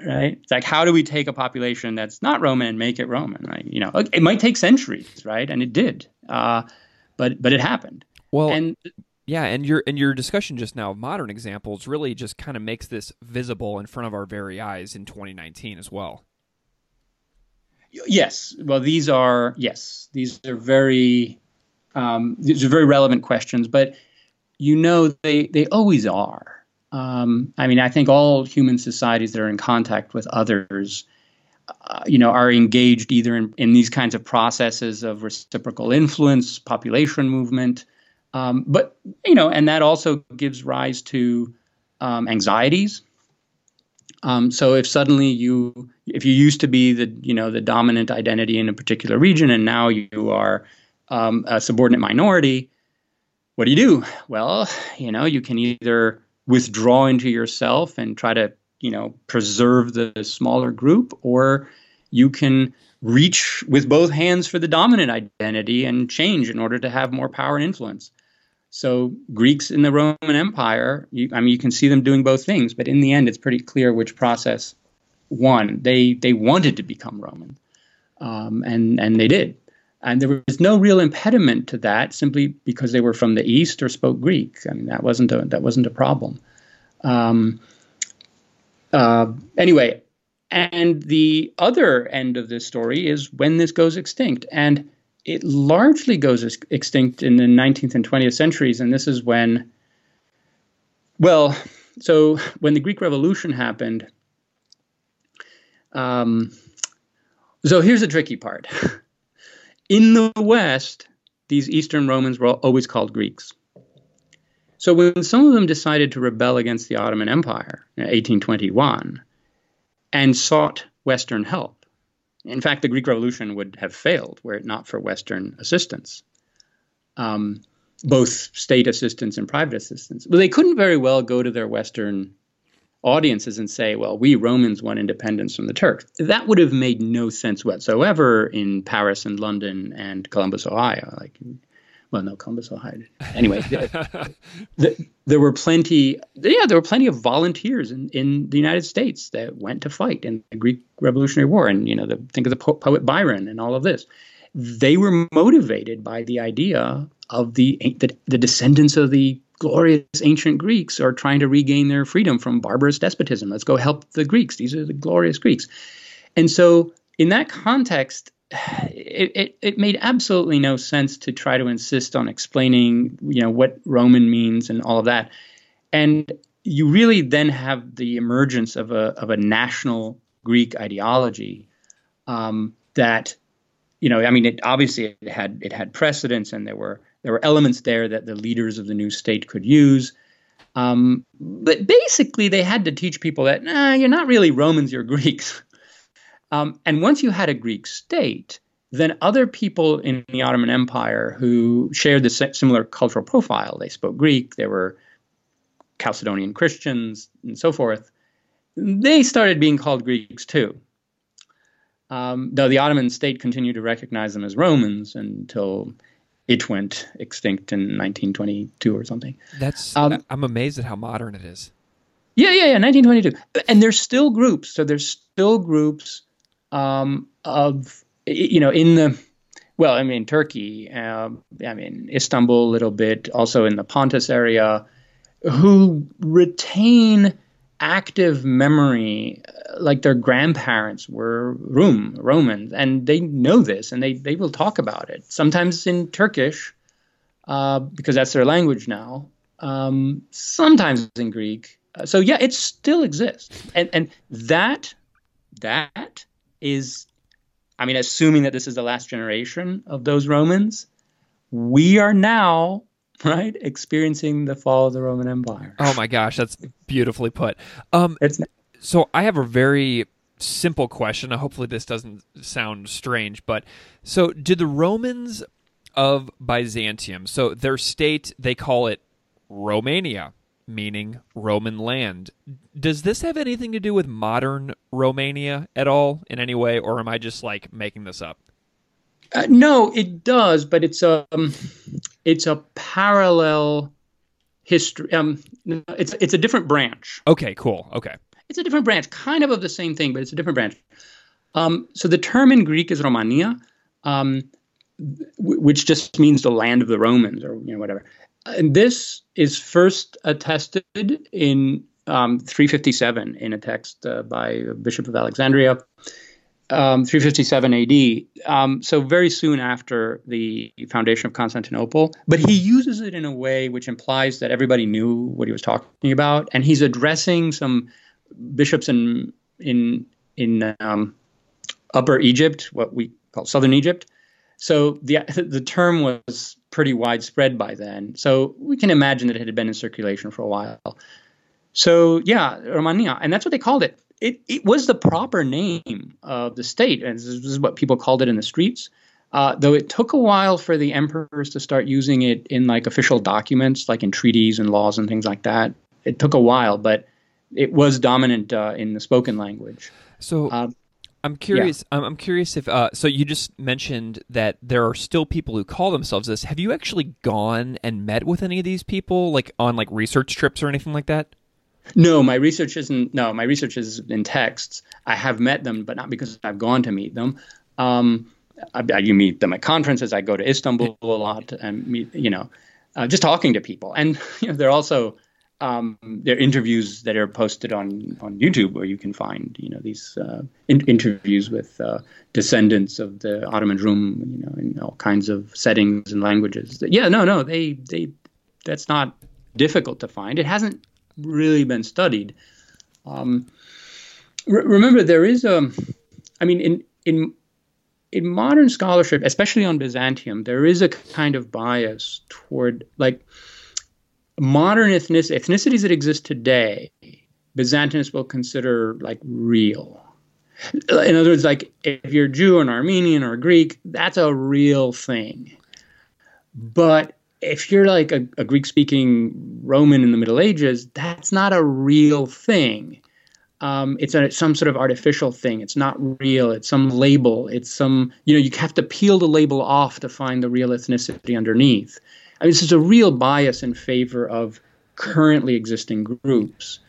Right? It's like, how do we take a population that's not Roman and make it Roman? Right? You know, it might take centuries, right? And it did. But it happened. Well, and yeah, and your discussion just now of modern examples really just kind of makes this visible in front of our very eyes in 2019 as well. Yes. Well, these are very these are very relevant questions, but you know they always are. I mean, I think all human societies that are in contact with others, you know, are engaged either in these kinds of processes of reciprocal influence, population movement, but you know, and that also gives rise to anxieties. So if suddenly if you used to be the dominant identity in a particular region, and now you are a subordinate minority, what do you do? Well, you know, you can either withdraw into yourself and try to, you know, preserve the smaller group, or you can reach with both hands for the dominant identity and change in order to have more power and influence. So Greeks in the Roman Empire, you can see them doing both things, but in the end, it's pretty clear which process won. They wanted to become Roman, and they did. And there was no real impediment to that, simply because they were from the East or spoke Greek. I mean, that wasn't a problem. Anyway, and the other end of this story is when this goes extinct. And it largely goes extinct in the 19th and 20th centuries. And this is when, well, so when the Greek Revolution happened, so here's the tricky part. In the West, these Eastern Romans were always called Greeks. So when some of them decided to rebel against the Ottoman Empire in 1821 and sought Western help, in fact, the Greek Revolution would have failed were it not for Western assistance, both state assistance and private assistance. Well, they couldn't very well go to their Western audiences and say, well, we Romans won independence from the Turks. That would have made no sense whatsoever in Paris and London and Columbus, Ohio. Well, no, Columbus, Ohio. Anyway, there were plenty of volunteers in the United States that went to fight in the Greek Revolutionary War. And, you know, think of the poet Byron and all of this. They were motivated by the idea of the descendants of the glorious ancient Greeks are trying to regain their freedom from barbarous despotism. Let's go help the Greeks. These are the glorious Greeks. And so in that context, it made absolutely no sense to try to insist on explaining, you know, what Roman means and all of that. And you really then have the emergence of a national Greek ideology that, you know, I mean, it obviously had precedence, and there were elements there that the leaders of the new state could use. But basically, they had to teach people that, nah, you're not really Romans, you're Greeks. And once you had a Greek state, then other people in the Ottoman Empire who shared the similar cultural profile, they spoke Greek, they were Chalcedonian Christians, and so forth, they started being called Greeks too. Though the Ottoman state continued to recognize them as Romans until it went extinct in 1922 or something. That's I'm amazed at how modern it is. Yeah, 1922. And there's still groups. So there's still groups of, you know, in the, well, I mean, Turkey, I mean, Istanbul a little bit, also in the Pontus area, who retain active memory, like their grandparents were Romans, and they know this, and they will talk about it, sometimes in Turkish, because that's their language now, sometimes in Greek. So yeah, it still exists, and that is, I mean, assuming that this is the last generation of those Romans, we are now, right, experiencing the fall of the Roman Empire. Oh my gosh, that's beautifully put. So I have a very simple question. Hopefully this doesn't sound strange, but so did the Romans of Byzantium, so their state, they call it Romania, meaning Roman land. Does this have anything to do with modern Romania at all in any way, or am I just like making this up? No, it does, but it's a parallel history. It's a different branch. Okay, cool. Okay, it's a different branch, kind of the same thing, but it's a different branch. So the term in Greek is Romania, which just means the land of the Romans, or whatever. And this is first attested in 357 in a text by Bishop of Alexandria. 357 AD, so very soon after the foundation of Constantinople. But he uses it in a way which implies that everybody knew what he was talking about, and he's addressing some bishops in Upper Egypt, what we call Southern Egypt. So the term was pretty widespread by then. So we can imagine that it had been in circulation for a while. So yeah, Romania, and that's what they called it. It was the proper name of the state, and this is what people called it in the streets, though it took a while for the emperors to start using it in like official documents, like in treaties and laws and things like that. It took a while, but it was dominant in the spoken language. So I'm curious. Yeah. I'm curious if so you just mentioned that there are still people who call themselves this. Have you actually gone and met with any of these people, like on like research trips or anything like that? No, my research isn't. No, my research is in texts. I have met them, but not because I've gone to meet them. You meet them at conferences. I go to Istanbul a lot and meet, just talking to people. And there are also there are interviews that are posted on YouTube where you can find these interviews with descendants of the Ottoman Rum, in all kinds of settings and languages. Yeah, no, they that's not difficult to find. It hasn't really been studied. Remember, there is in modern scholarship, especially on Byzantium, there is a kind of bias toward like modern ethnicities that exist today. Byzantinists will consider like real. In other words, like if you're Jew or an Armenian or a Greek, that's a real thing. But if you're like a Greek-speaking Roman in the Middle Ages, that's not a real thing. It's some sort of artificial thing. It's not real. It's some label. It's some, you have to peel the label off to find the real ethnicity underneath. I mean, this is a real bias in favor of currently existing groups.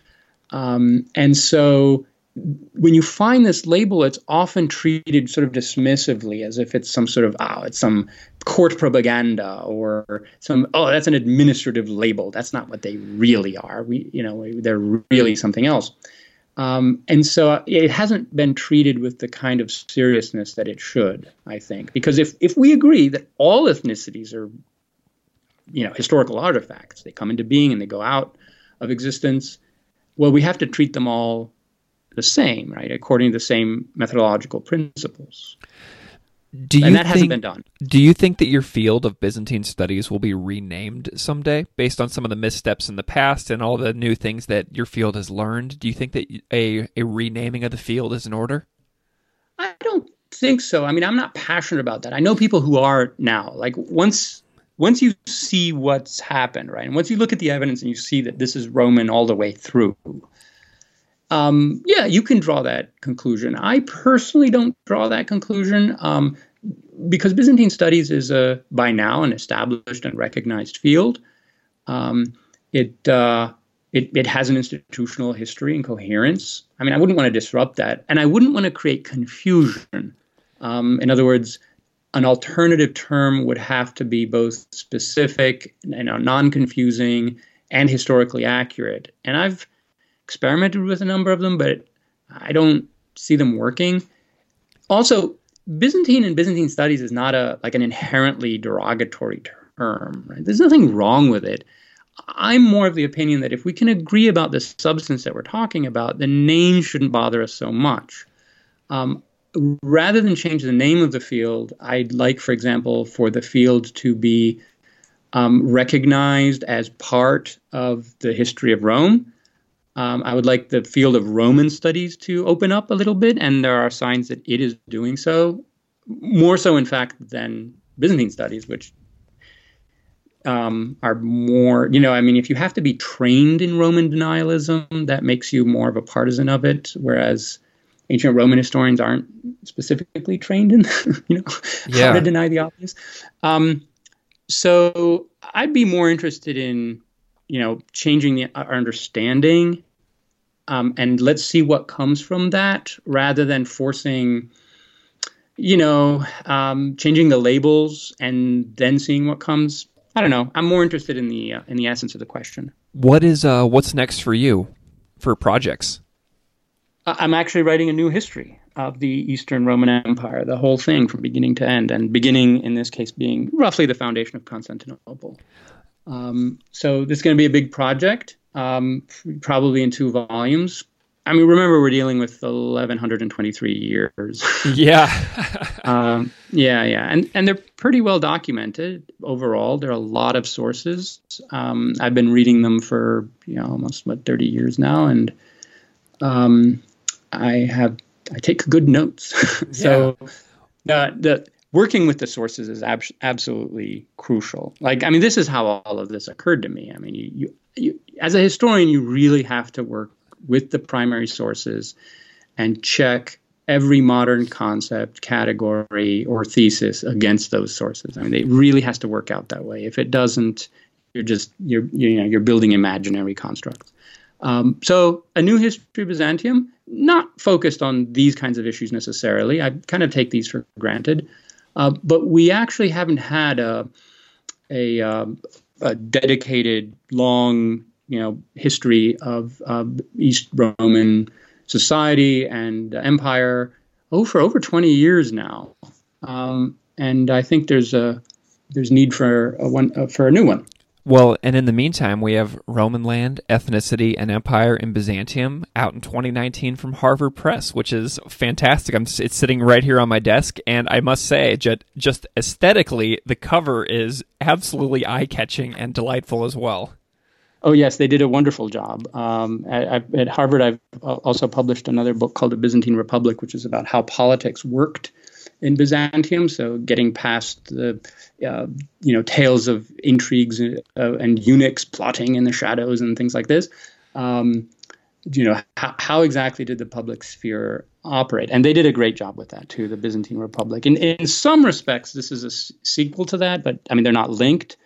And so when you find this label, it's often treated sort of dismissively as if it's some sort of, it's some court propaganda or some, that's an administrative label. That's not what they really are. They're really something else. And so it hasn't been treated with the kind of seriousness that it should, I think, because if we agree that all ethnicities are, historical artifacts, they come into being and they go out of existence, well, we have to treat them all the same, right? According to the same methodological principles. Hasn't been done. Do you think that your field of Byzantine studies will be renamed someday based on some of the missteps in the past and all the new things that your field has learned? Do you think that a renaming of the field is in order? I don't think so. I mean, I'm not passionate about that. I know people who are now. Like once you see what's happened, right? And once you look at the evidence and you see that this is Roman all the way through, yeah, you can draw that conclusion. I personally don't draw that conclusion because Byzantine studies is by now an established and recognized field. It has an institutional history and coherence. I mean, I wouldn't want to disrupt that, and I wouldn't want to create confusion. In other words, an alternative term would have to be both specific and non-confusing and historically accurate. And I've experimented with a number of them, but I don't see them working. Also, Byzantine and Byzantine studies is not an inherently derogatory term, right? There's nothing wrong with it. I'm more of the opinion that if we can agree about the substance that we're talking about, the name shouldn't bother us so much. Rather than change the name of the field, I'd like, for example, for the field to be recognized as part of the history of Rome. I would like the field of Roman studies to open up a little bit, and there are signs that it is doing so, more so, in fact, than Byzantine studies, which are more, you know, I mean, if you have to be trained in Roman denialism, that makes you more of a partisan of it, whereas ancient Roman historians aren't specifically trained in, you know, how to deny the obvious. So I'd be more interested in, you know, changing our understanding, and let's see what comes from that, rather than forcing, you know, changing the labels and then seeing what comes. I don't know. I'm more interested in the essence of the question. What is what's next for you for projects? I'm actually writing a new history of the Eastern Roman Empire, the whole thing from beginning to end, and beginning in this case being roughly the foundation of Constantinople. So this is going to be a big project, probably in 2 volumes. I mean, remember, we're dealing with 1,123 years. And they're pretty well documented overall. There are a lot of sources. I've been reading them for, you know, almost, 30 years now, and I take good notes. So the working with the sources is absolutely crucial. Like, I mean, this is how all of this occurred to me. I mean, you as a historian, you really have to work with the primary sources and check every modern concept, category, or thesis against those sources. I mean, it really has to work out that way. If it doesn't, you're building imaginary constructs. So a new history of Byzantium, not focused on these kinds of issues necessarily. I kind of take these for granted, but we actually haven't had a dedicated long, you know, history of East Roman society and empire for over 20 years now, and I think there's need for a new one. Well, and in the meantime, we have Roman Land, Ethnicity, and Empire in Byzantium out in 2019 from Harvard Press, which is fantastic. It's sitting right here on my desk, and I must say, just aesthetically, the cover is absolutely eye-catching and delightful as well. Oh, yes, they did a wonderful job. At Harvard, I've also published another book called The Byzantine Republic, which is about how politics worked in Byzantium, so getting past the tales of intrigues and eunuchs plotting in the shadows and things like this. How exactly did the public sphere operate? And they did a great job with that too, the Byzantine Republic. In some respects, this is a sequel to that, but I mean, they're not linked.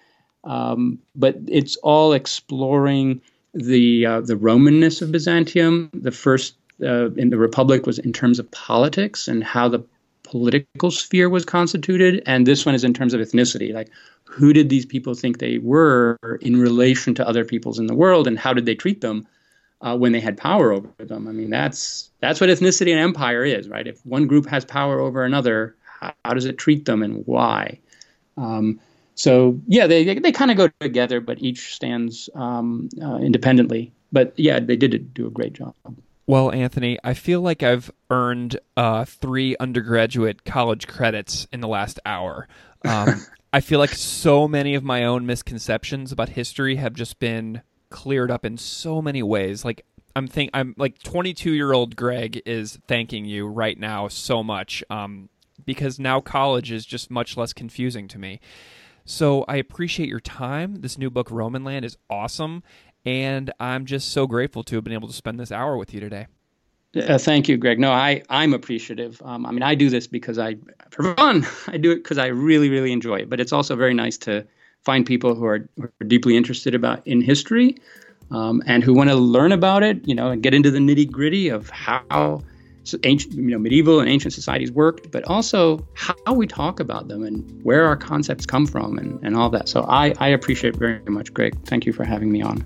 But it's all exploring the Romanness of Byzantium. The first in the Republic was in terms of politics and how the political sphere was constituted, and this one is in terms of ethnicity. Like, who did these people think they were in relation to other peoples in the world, and how did they treat them when they had power over them? I mean, that's what ethnicity and empire is, right? If one group has power over another, how does it treat them and why? So yeah, they kind of go together, but each stands independently. But yeah, they did do a great job. Well, Anthony, I feel like I've earned 3 undergraduate college credits in the last hour. I feel like so many of my own misconceptions about history have just been cleared up in so many ways. Like, I'm like 22-year-old Greg is thanking you right now so much because now college is just much less confusing to me. So I appreciate your time. This new book, Roman Land, is awesome. And I'm just so grateful to have been able to spend this hour with you today. Thank you, Greg. No, I'm appreciative. I mean, I do this because for fun. I do it because I really, really enjoy it. But it's also very nice to find people who are deeply interested in history and who want to learn about it, you know, and get into the nitty gritty of how ancient, you know, medieval and ancient societies worked, but also how we talk about them and where our concepts come from and all that. So I appreciate very much, Greg. Thank you for having me on.